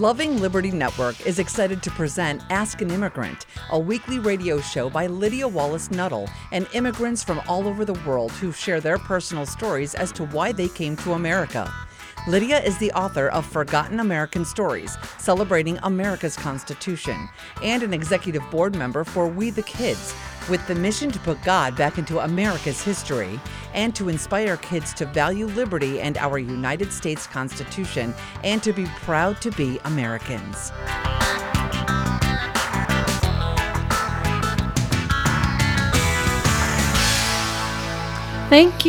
Loving Liberty Network is excited to present Ask an Immigrant, a weekly radio show by Lydia Wallace Nuttall and immigrants from all over the world who share their personal stories as to why they came to America. Lydia is the author of Forgotten American Stories, Celebrating America's Constitution, and an executive board member for We the Kids, with the mission to put God back into America's history and to inspire kids to value liberty and our United States Constitution and to be proud to be Americans. Thank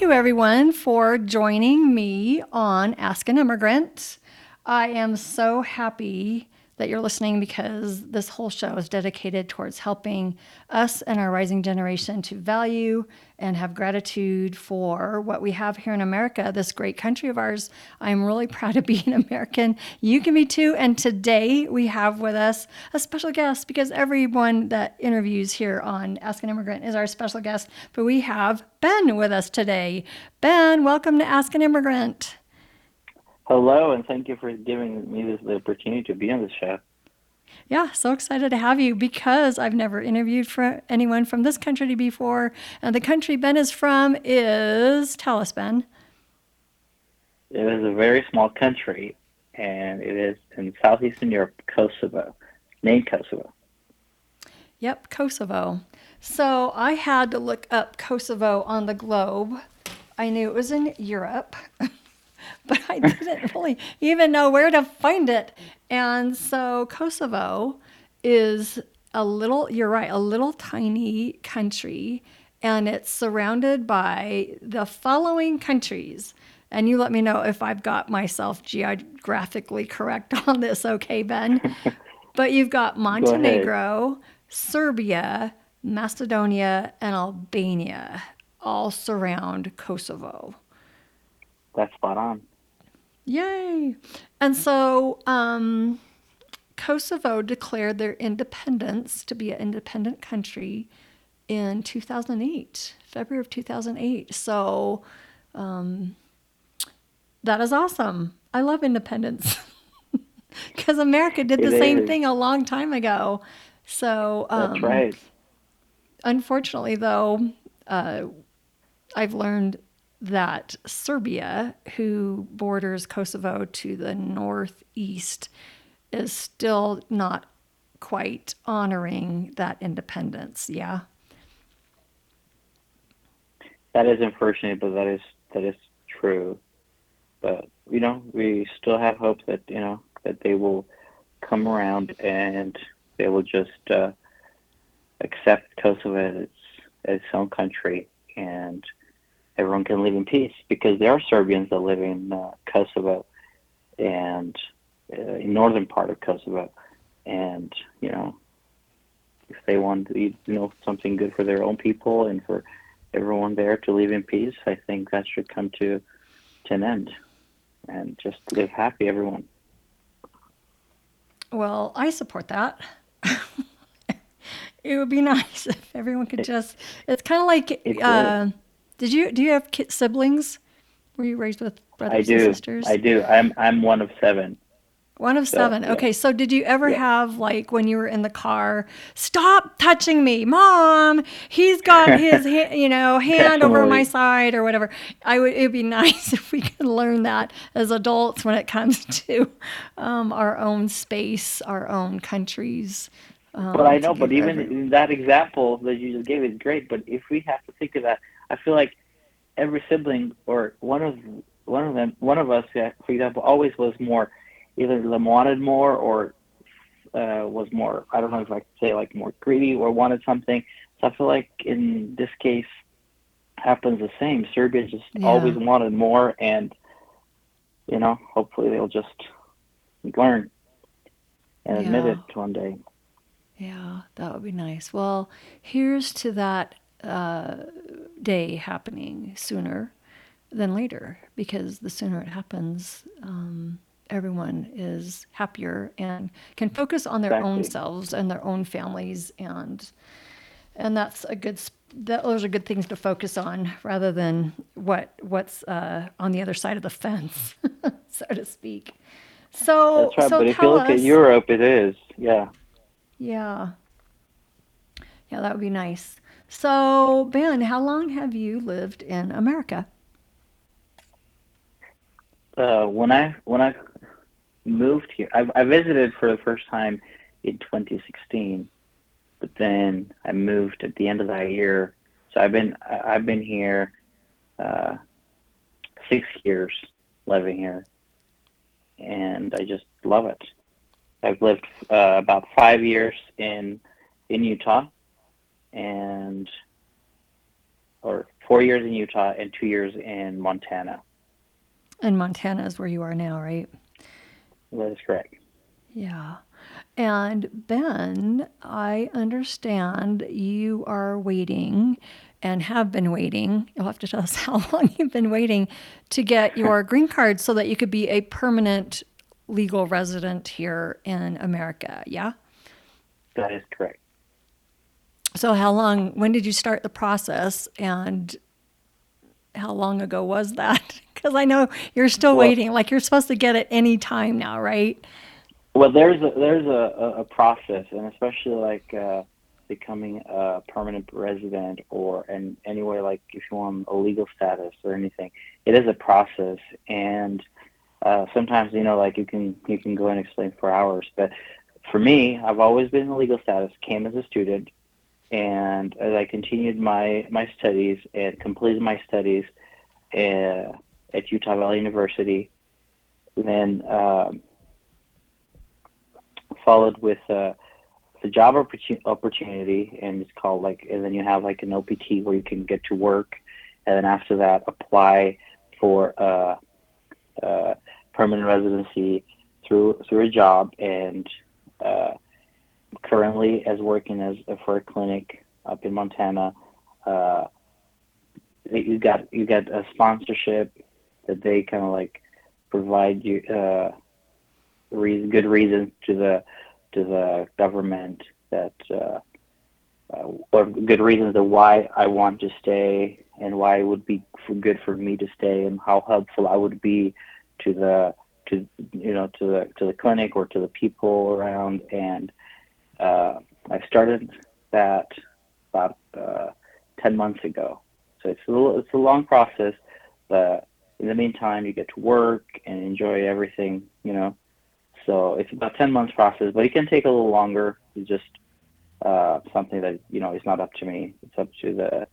you, everyone, for joining me on Ask an Immigrant. I am so happy that you're listening, because this whole show is dedicated towards helping us and our rising generation to value and have gratitude for what we have here in America, this great country of ours. I'm really proud to be an American. You can be too. And today we have with us a special guest, because everyone that interviews here on Ask an Immigrant is our special guest. But we have Ben with us today. Ben, welcome to Ask an Immigrant. Hello, and thank you for giving me the opportunity to be on this show. Yeah, so excited to have you, because I've never interviewed for anyone from this country before. And the country Ben is from is, tell us, Ben. It is a very small country, and it is in southeastern Europe, Kosovo, named Kosovo. Yep, Kosovo. So I had to look up Kosovo on the globe. I knew it was in Europe. But I didn't really even know where to find it. And so Kosovo is a little tiny country, and it's surrounded by the following countries. And you let me know if I've got myself geographically correct on this, okay, Ben? But you've got Montenegro, Serbia, Macedonia, and Albania all surround Kosovo. That's spot on. Yay. And so Kosovo declared their independence to be an independent country in February of 2008. So that is awesome. I love independence, because America did the same thing a long time ago. So that's right. Unfortunately, though, I've learned that Serbia, who borders Kosovo to the northeast, is still not quite honoring that independence. Yeah, that is unfortunate, but that is true. But we still have hope that that they will come around and they will just accept Kosovo as its own country, and everyone can live in peace, because there are Serbians that live in Kosovo and in northern part of Kosovo. And, if they want to eat, something good for their own people and for everyone there to live in peace, I think that should come to an end and just live happy, everyone. Well, I support that. It would be nice if everyone could it's kind of like... Do you have siblings? Were you raised with brothers and sisters? I do. I'm one of seven. One of seven. Yeah. Okay. So did you ever have, like, when you were in the car, stop touching me, Mom, he's got his hand over my side or whatever. It would be nice if we could learn that as adults when it comes to our own space, our own countries. Even that example that you just gave is great. But if we have to think of that, I feel like every sibling or one of us, for example, always was more, either wanted more or was more, I don't know if I could say, like, more greedy or wanted something. So I feel like in this case happens the same. Serbia just always wanted more, and, hopefully they'll just learn and admit it one day. Yeah, that would be nice. Well, here's to that day happening sooner than later, because the sooner it happens, everyone is happier and can focus on their own selves and their own families, and that's a good. Those are good things to focus on, rather than what's on the other side of the fence, so to speak. So, that's right. But if you look at Europe, it is. Yeah. Yeah. Yeah, that would be nice. So, Ben, how long have you lived in America? When I moved here, I visited for the first time in 2016, but then I moved at the end of that year. So I've been here 6 years living here, and I just love it. I've lived about 5 years in Utah, or 4 years in Utah and 2 years in Montana. And Montana is where you are now, right? That is correct. Yeah. And Ben, I understand you are waiting and have been waiting. You'll have to tell us how long you've been waiting to get your green card so that you could be a permanent legal resident here in America, yeah? That is correct. So when did you start the process, and how long ago was that? Because I know you're still waiting, like you're supposed to get it any time now, right? Well, there's a process, and especially like becoming a permanent resident, or in any way, like if you want a legal status or anything, it is a process. And sometimes, you know, like you can go and explain for hours. But for me, I've always been in a legal status, came as a student, and as I continued my studies and completed my studies at Utah Valley University, and then followed with the job opportunity, and it's called and then you have like an OPT where you can get to work, and then after that apply for permanent residency through a job. And currently as working for a clinic up in Montana, you got a sponsorship that they kind of like provide you good reason to the government that or good reasons of why I want to stay and why it would be good for me to stay and how helpful I would be to the clinic or to the people around. And I started that about 10 months ago. So it's a long process, but in the meantime you get to work and enjoy everything, you know. So it's about 10 months process, but it can take a little longer. It's just something that, you know, it's not up to me. It's up to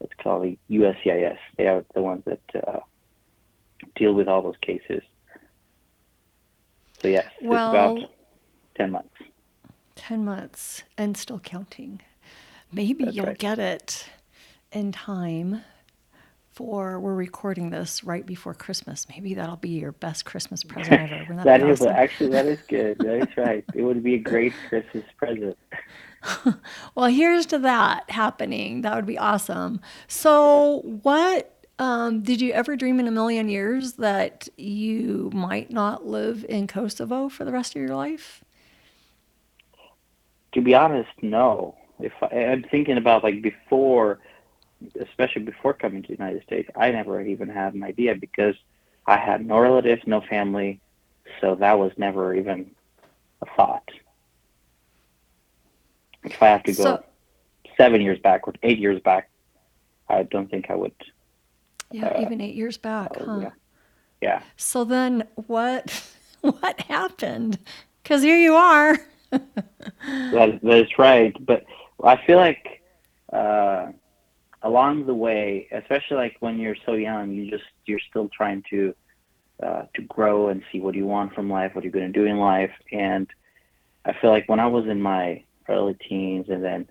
it's called the USCIS. They are the ones that deal with all those cases. So yes, it's about 10 months. 10 months and still counting. Maybe that's you'll right. Get it in time for, we're recording this right before Christmas. Maybe that'll be your best Christmas present ever. That is awesome? Actually, that is good. That is right. It would be a great Christmas present. Well, here's to that happening. That would be awesome. So what, did you ever dream in a million years that you might not live in Kosovo for the rest of your life? To be honest, no. If I'm thinking about like before, especially before coming to the United States, I never even had an idea because I had no relatives, no family. So that was never even a thought. If I have to go 7 years back or 8 years back, I don't think I would. Yeah, even 8 years back, huh? Yeah. So then what happened? Because here you are. That's right. But I feel like along the way, especially like when you're so young, you're still trying to grow and see what you want from life, what you're going to do in life. And I feel like when I was in my early teens, and then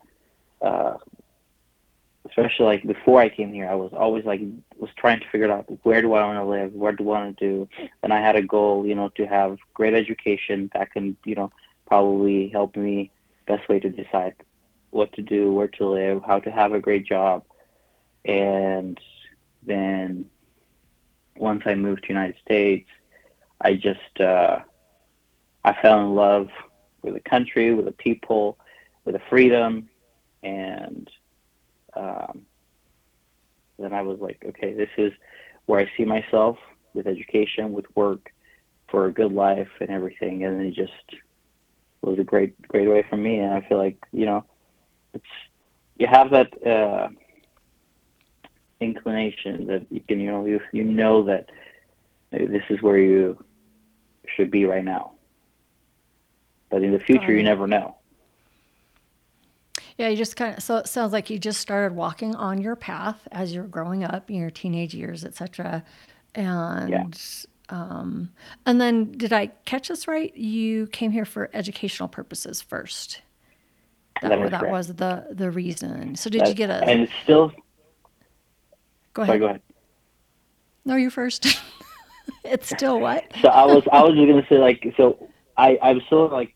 especially like before I came here, I was always was trying to figure out where do I want to live, what do I want to do, and I had a goal, you know, to have great education that can, you know, probably helped me best way to decide what to do, where to live, how to have a great job. And then once I moved to the United States, I just, I fell in love with the country, with the people, with the freedom. And then I was like, okay, this is where I see myself with education, with work, for a good life and everything. And then he just was a great way for me. And I feel like, you know, it's, you have that inclination that you can, you know that this is where you should be right now. But in the future, you never know. Yeah, you just kind of, so it sounds like you just started walking on your path as you're growing up in your teenage years, et cetera. And, yeah. And then did I catch this right? You came here for educational purposes first. That was the reason. So did you get a... And it's still... Go ahead. No, you first. It's still what? So I was just going to say, like, so I'm still, like,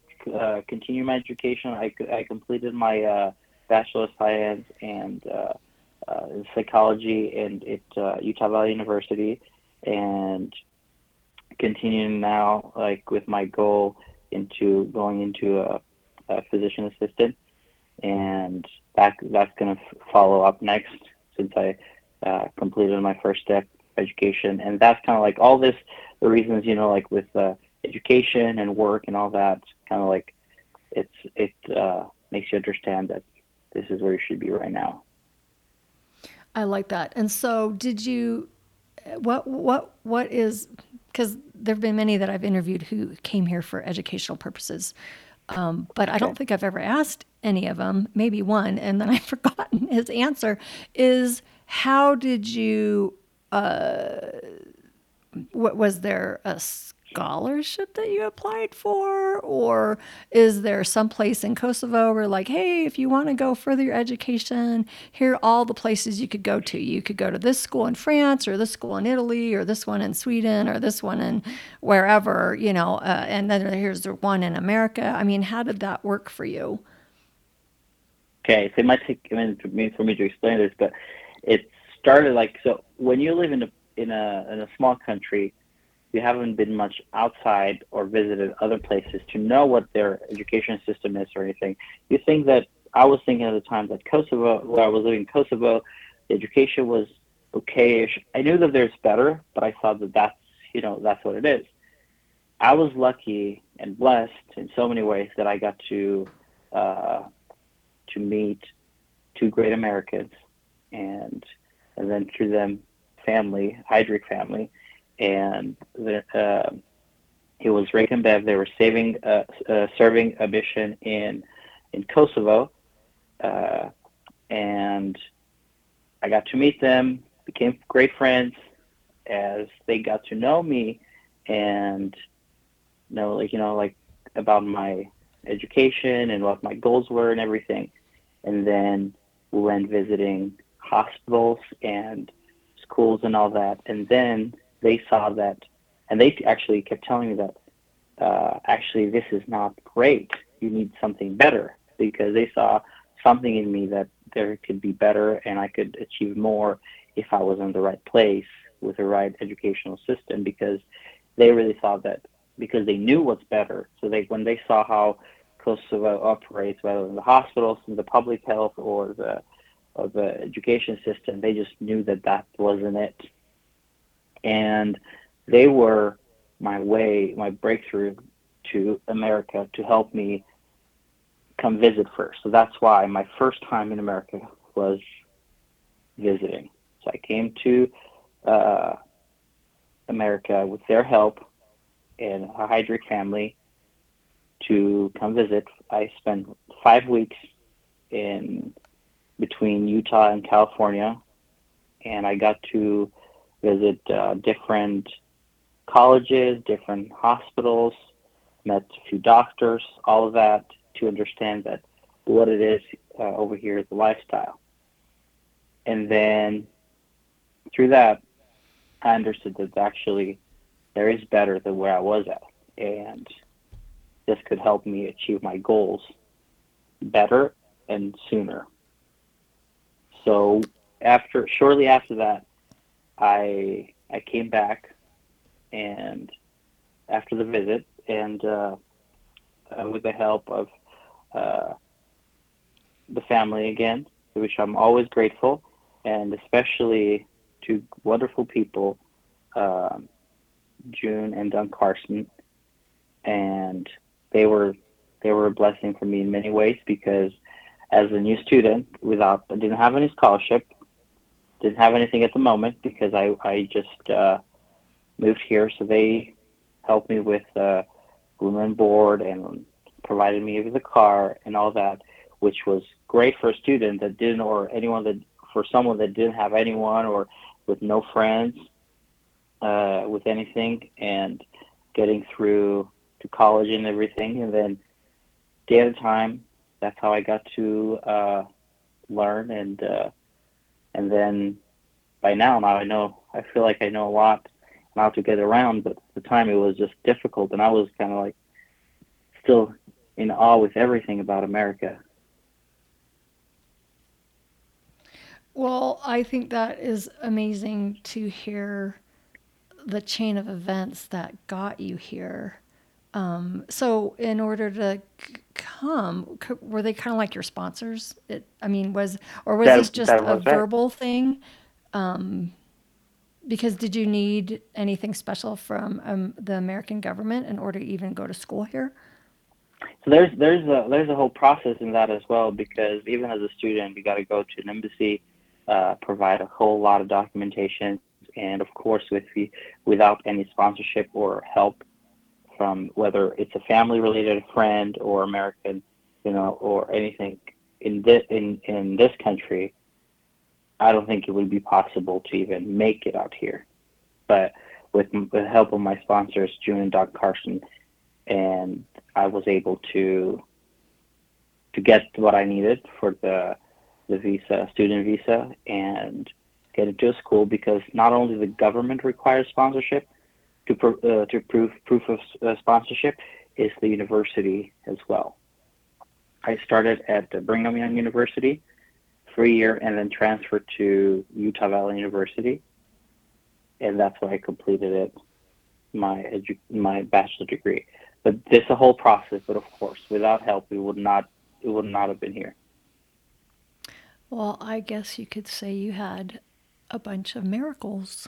continue my education. I completed my Bachelor of Science and in Psychology and at Utah Valley University, and continuing now, like, with my goal into going into a physician assistant, and that's going to follow up next since I completed my first step education. And that's kind of like all this, the reasons, you know, like with education and work and all that, kind of like it makes you understand that this is where you should be right now. I like that. And so did you, what is, because there've been many that I've interviewed who came here for educational purposes. But I don't think I've ever asked any of them, maybe one, and then I've forgotten his answer, is how did you, what was there a scholarship that you applied for? Or is there some place in Kosovo where like, hey, if you want to go further your education, here are all the places you could go to. You could go to this school in France or this school in Italy or this one in Sweden or this one in wherever, you know, and then here's the one in America. I mean, how did that work for you? Okay, so it might take a minute for me to explain this, but it started like, so when you live in a small country, you haven't been much outside or visited other places to know what their education system is or anything. You think that, I was thinking at the time that Kosovo, where I was living in Kosovo, the education was okay-ish. I knew that there's better, but I thought that that's, you know, that's what it is. I was lucky and blessed in so many ways that I got to meet two great Americans and then through them family, Heidrich family, and he was Rick and Bev. They were serving a mission in Kosovo, and I got to meet them, became great friends as they got to know me and know, like, you know, like about my education and what my goals were and everything. And then we went visiting hospitals and schools and all that, and then they saw that, and they actually kept telling me that actually this is not great, you need something better, because they saw something in me that there could be better and I could achieve more if I was in the right place with the right educational system, because they really thought that, because they knew what's better. So they, when they saw how Kosovo operates, whether in the hospitals, in the public health, or the education system, they just knew that that wasn't it. And they were my breakthrough to America, to help me come visit first. So that's why my first time in America was visiting. So I came to America with their help and a Heidrich family to come visit. I spent 5 weeks in between Utah and California, and I got to visit different colleges, different hospitals, met a few doctors, all of that, to understand that what it is over here is the lifestyle. And then through that, I understood that actually there is better than where I was at, and this could help me achieve my goals better and sooner. So shortly after that, I came back, and after the visit, and with the help of the family again, which I'm always grateful, and especially to wonderful people June and June Carson, and they were a blessing for me in many ways, because as a new student, I didn't have any scholarship, didn't have anything at the moment because I just moved here. So they helped me with room and board and provided me with a car and all that, which was great for a student that didn't, or anyone that, for someone that didn't have anyone or with no friends, with anything, and getting through to college and everything. And then day at a time, that's how I got to learn. And then by now I know, I feel like I know a lot and how to get around, but at the time it was just difficult. And I was kind of like still in awe with everything about America. Well, I think that is amazing to hear the chain of events that got you here. So in order to come, were they kind of like your sponsors? Was this just a verbal thing? Because did you need anything special from the American government in order to even go to school here? So there's a whole process in that as well, because even as a student, you got to go to an embassy, provide a whole lot of documentation, and of course without any sponsorship or help from whether it's a family related, a friend, or American, or anything in this country, I don't think it would be possible to even make it out here. But with the help of my sponsors, June and Doc Carson, and I was able to get what I needed for the visa, student visa, and get into a school, because not only the government requires sponsorship to prove proof of sponsorship, is the university as well. I started at the Brigham Young University for a year and then transferred to Utah Valley University, and that's where I completed my bachelor degree. But this is a whole process. But of course, without help, it would not have been here. Well, I guess you could say you had a bunch of miracles.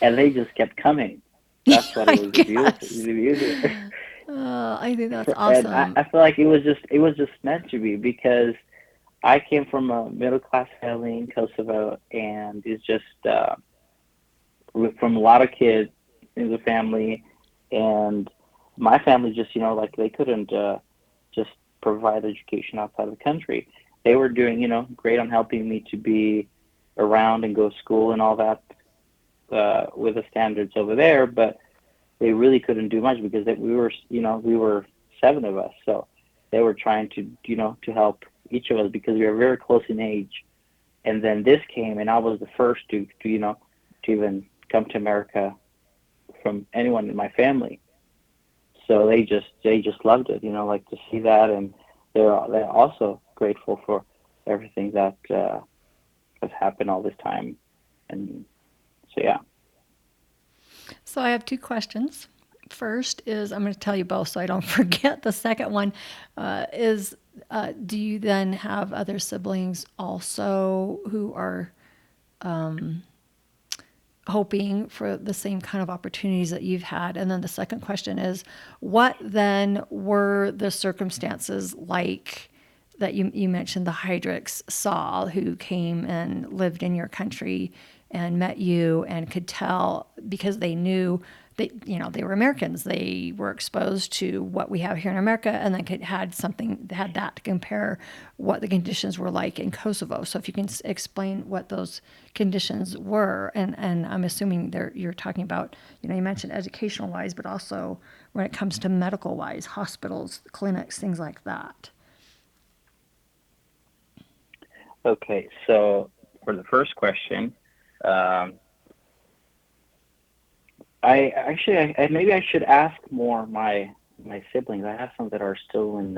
And they just kept coming. That's what it was. Beautiful. I think that's awesome. And I feel like it was just meant to be, because I came from a middle class family in Kosovo, and it's just from a lot of kids in the family, and my family just they couldn't just provide education outside of the country. They were doing great on helping me to be around and go to school and all that. With the standards over there, but they really couldn't do much, because we were seven of us, so they were trying to help each of us, because we were very close in age. And then this came, and I was the first to even come to America from anyone in my family. So they just loved it, to see that, and they're also grateful for everything that has happened all this time. And so, yeah. So I have two questions. First is, I'm going to tell you both so I don't forget. The second one is, do you then have other siblings also who are hoping for the same kind of opportunities that you've had? And then the second question is, what then were the circumstances like that you mentioned the Heidrichs saw, who came and lived in your country and met you and could tell, because they knew that, they were Americans. They were exposed to what we have here in America, and then had that to compare what the conditions were like in Kosovo. So if you can explain what those conditions were, and I'm assuming you're talking about, you mentioned educational wise, but also when it comes to medical wise, hospitals, clinics, things like that. Okay, so for the first question, I maybe I should ask more my siblings. I have some that are still in,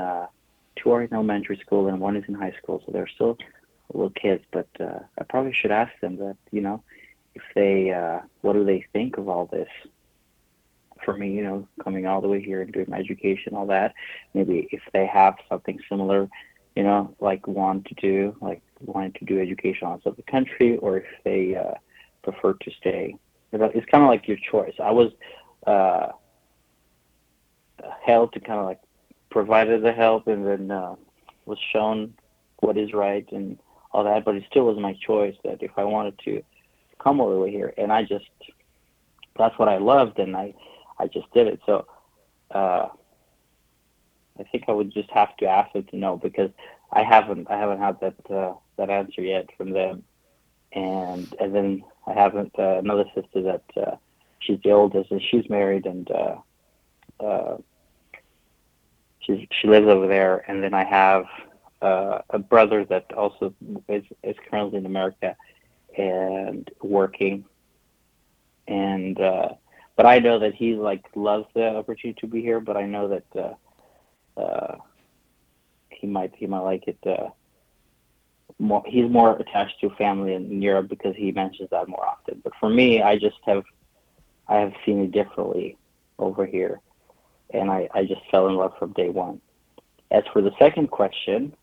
two are in elementary school and one is in high school, so they're still little kids. But I probably should ask them that, if they, what do they think of all this? For me, coming all the way here and doing my education, all that. Maybe if they have something similar, wanting to do education outside the country, or if they prefer to stay It's kind of like your choice. I was held to kind of like provided the help, and then was shown what is right and all that, but it still was my choice that if I wanted to come all the way here, and I just, that's what I loved, and I just did it. So I think I would just have to ask them to know, because I haven't had that answer yet from them. And then I haven't, another sister that she's the oldest, and she's married, and she lives over there. And then I have a brother that also is currently in America and working. And but I know that he like loves the opportunity to be here, but I know that he might like it more. He's more attached to family in Europe because he mentions that more often. But for me, I have seen it differently over here, and I just fell in love from day one. As for the second question,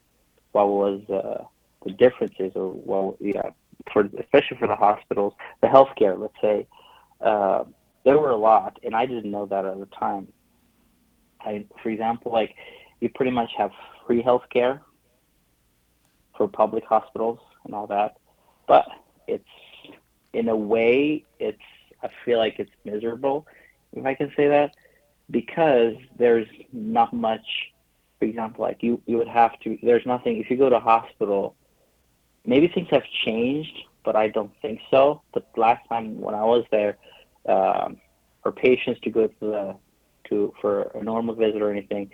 what was the differences, or well, yeah, for especially for the hospitals, the healthcare, let's say, there were a lot, and I didn't know that at the time. For example, like you pretty much have free healthcare for public hospitals and all that, but it's in a way I feel like it's miserable, if I can say that, because there's not much. For example, like you would have to, there's nothing if you go to a hospital. Maybe things have changed, but I don't think so. But last time when I was there, for patients to go for a normal visit or anything,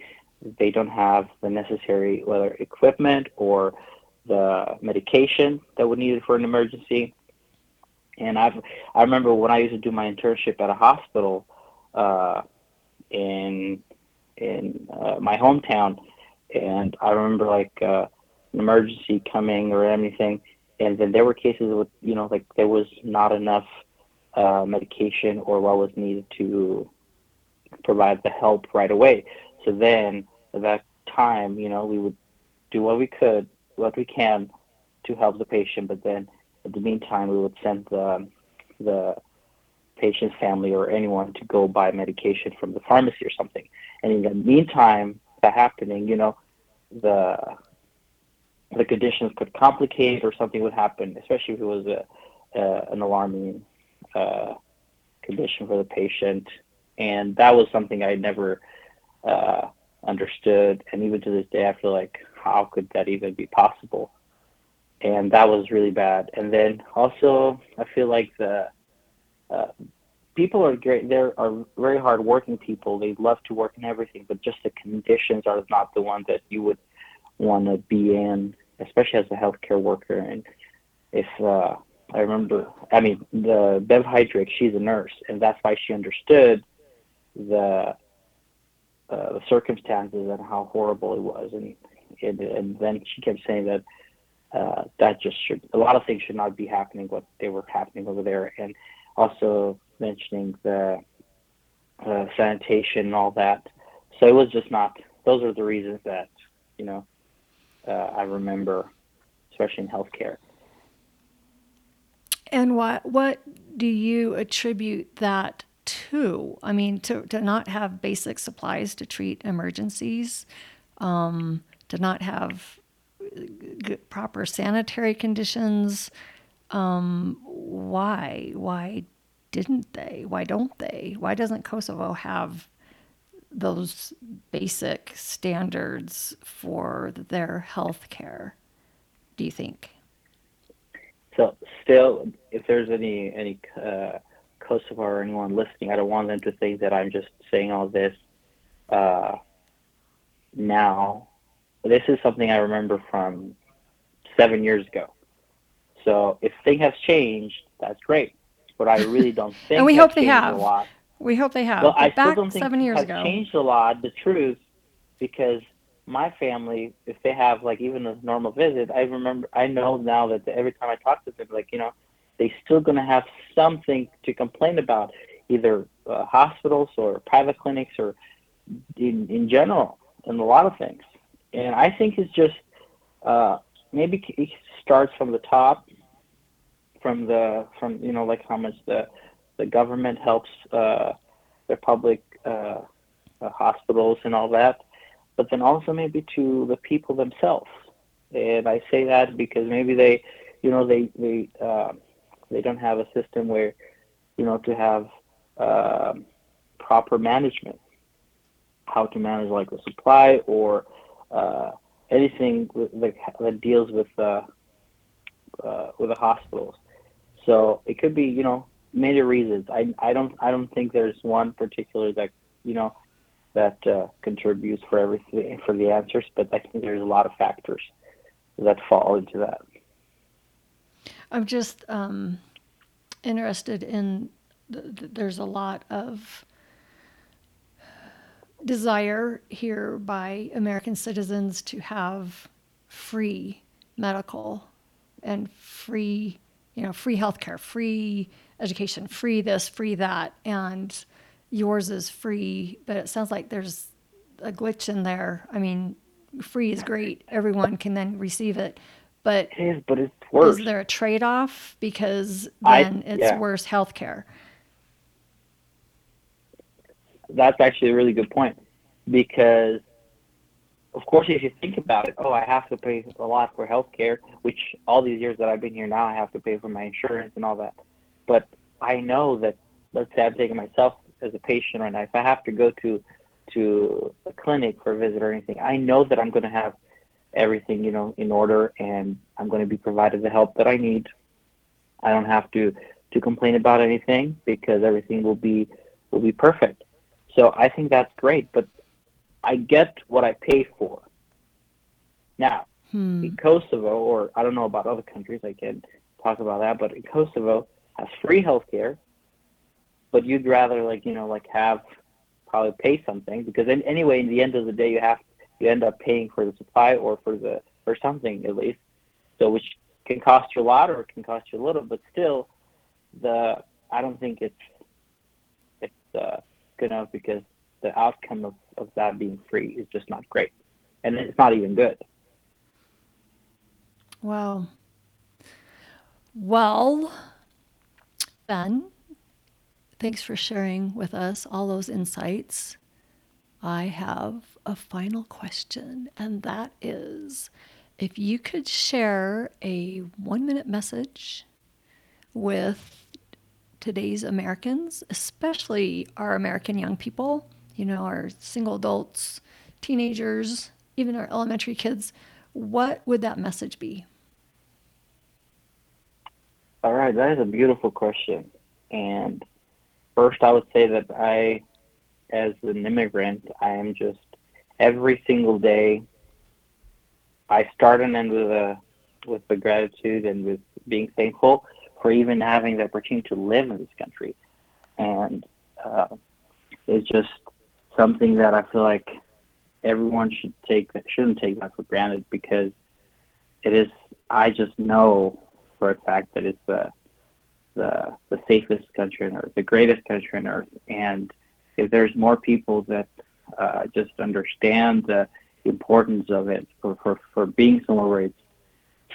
they don't have the necessary, whether equipment or the medication that would be needed for an emergency. And I remember when I used to do my internship at a hospital in my hometown, and I remember like an emergency coming or anything, and then there were cases with like there was not enough medication or what was needed to provide the help right away. So then at that time, we would do what we can to help the patient, but then in the meantime we would send the patient's family or anyone to go buy medication from the pharmacy or something. And in the meantime that happening, the conditions could complicate or something would happen, especially if it was an alarming condition for the patient. And that was something I never understood. And even to this day, I feel like, how could that even be possible? And that was really bad. And then also, I feel like the people are great. They are very hardworking people. They love to work and everything, but just the conditions are not the one that you would want to be in, especially as a healthcare worker. And if I remember, the Bev Heidrich, she's a nurse, and that's why she understood the circumstances and how horrible it was. And then she kept saying that a lot of things should not be happening, what they were happening over there. And also mentioning the sanitation and all that. So it was just not, those are the reasons that, I remember, especially in healthcare. And what do you attribute that to? I mean, to not have basic supplies to treat emergencies, to not have proper sanitary conditions. Why? Why didn't they? Why don't they? Why doesn't Kosovo have those basic standards for their health care, do you think? So still, if there's any Kosovo or anyone listening, I don't want them to think that I'm just saying all this now. This is something I remember from 7 years ago. So if things have changed, that's great. But I really don't think. And we hope they have. A lot. We hope they have. Well, I still don't think it has changed a lot, the truth, because my family, if they have like even a normal visit, I know now that every time I talk to them, like, they're still going to have something to complain about, either hospitals or private clinics or in general, and a lot of things. And I think it's just, maybe it starts from the top, from like how much the the government helps their public hospitals and all that, but then also maybe to the people themselves. And I say that because maybe they, you know, they don't have a system where, you know, to have proper management, how to manage like the supply or anything that deals with the hospitals. So it could be, you know, many reasons. I don't think there's one particular that, you know, that contributes for everything, for the answers, but I think there's a lot of factors that fall into that. I'm just interested in, there's a lot of desire here by American citizens to have free medical and free, you know, free healthcare, free education, free this, free that, and yours is free, but it sounds like there's a glitch in there. I mean, free is great. Everyone can then receive it, but it is, but it's worse. Is there a trade-off? Because then it's worse healthcare. That's actually a really good point, because of course, if you think about it, oh, I have to pay a lot for healthcare, which all these years that I've been here now, I have to pay for my insurance and all that. But I know that, let's say I'm taking myself as a patient right now, if I have to go to a clinic for a visit or anything, I know that I'm going to have everything, you know, in order, and I'm going to be provided the help that I need. I don't have to complain about anything because everything will be perfect. So I think that's great, but I get what I pay for. Now, in Kosovo, or I don't know about other countries, I can talk about that, but in Kosovo has free healthcare, but you'd rather have probably pay something, because anyway, in the end of the day, you end up paying for the supply or for something at least. So which can cost you a lot or it can cost you a little, but still, I don't think it's good enough, because the outcome of that being free is just not great, and it's not even good. Wow. Well, Ben, thanks for sharing with us all those insights. I have a final question, and that is, if you could share a 1-minute message with today's Americans, especially our American young people, you know, our single adults, teenagers, even our elementary kids, what would that message be? All right, that is a beautiful question. And first, I would say that I, as an immigrant, I am just, every single day, I start and end with the gratitude and with being thankful for even having the opportunity to live in this country. And it's just something that I feel like everyone shouldn't take that for granted, because it is, I just know for a fact that it's the safest country on earth, the greatest country on earth. And if there's more people that just understand the importance of it for being somewhere where it's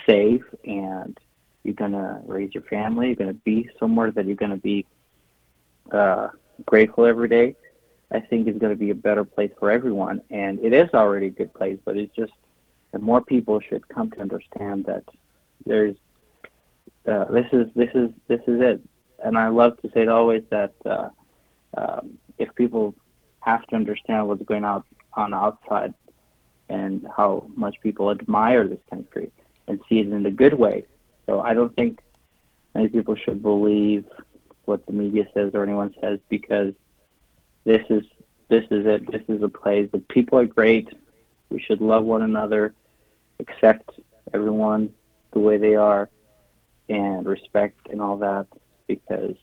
safe, and you're going to raise your family, you're going to be somewhere that you're going to be grateful every day, I think it's going to be a better place for everyone. And it is already a good place, but it's just that more people should come to understand that there's this is it. And I love to say it always that if people have to understand what's going on outside and how much people admire this country and see it in a good way. So I don't think many people should believe what the media says or anyone says, because this is it. This is a place that people are great. We should love one another, accept everyone the way they are, and respect and all that, because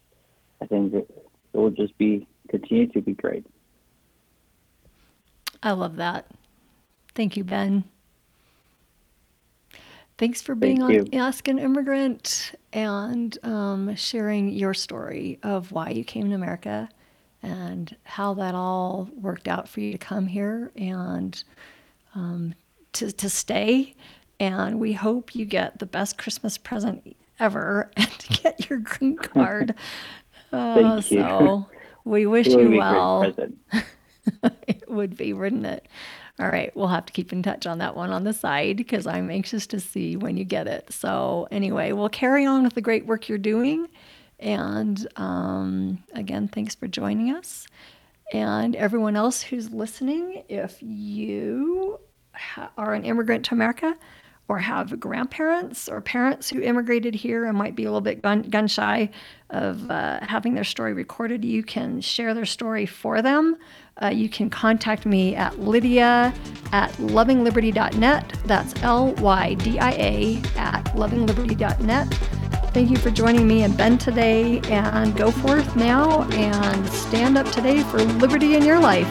I think that it will just continue to be great. I love that. Thank you, Ben. Thanks for being on Ask an Immigrant and sharing your story of why you came to America and how that all worked out for you to come here and to stay. And we hope you get the best Christmas present ever and to get your green card Thank you. So we wish you well. It would be, wouldn't it? All right, we'll have to keep in touch on that one on the side because I'm anxious to see when you get it. So anyway, we'll carry on with the great work you're doing. And again, thanks for joining us. And everyone else who's listening, if you are an immigrant to America or have grandparents or parents who immigrated here and might be a little bit gun shy of having their story recorded, you can share their story for them. You can contact me at lydia@lovingliberty.net. That's LYDIA@lovingliberty.net. Thank you for joining me and Ben today, and go forth now and stand up today for liberty in your life.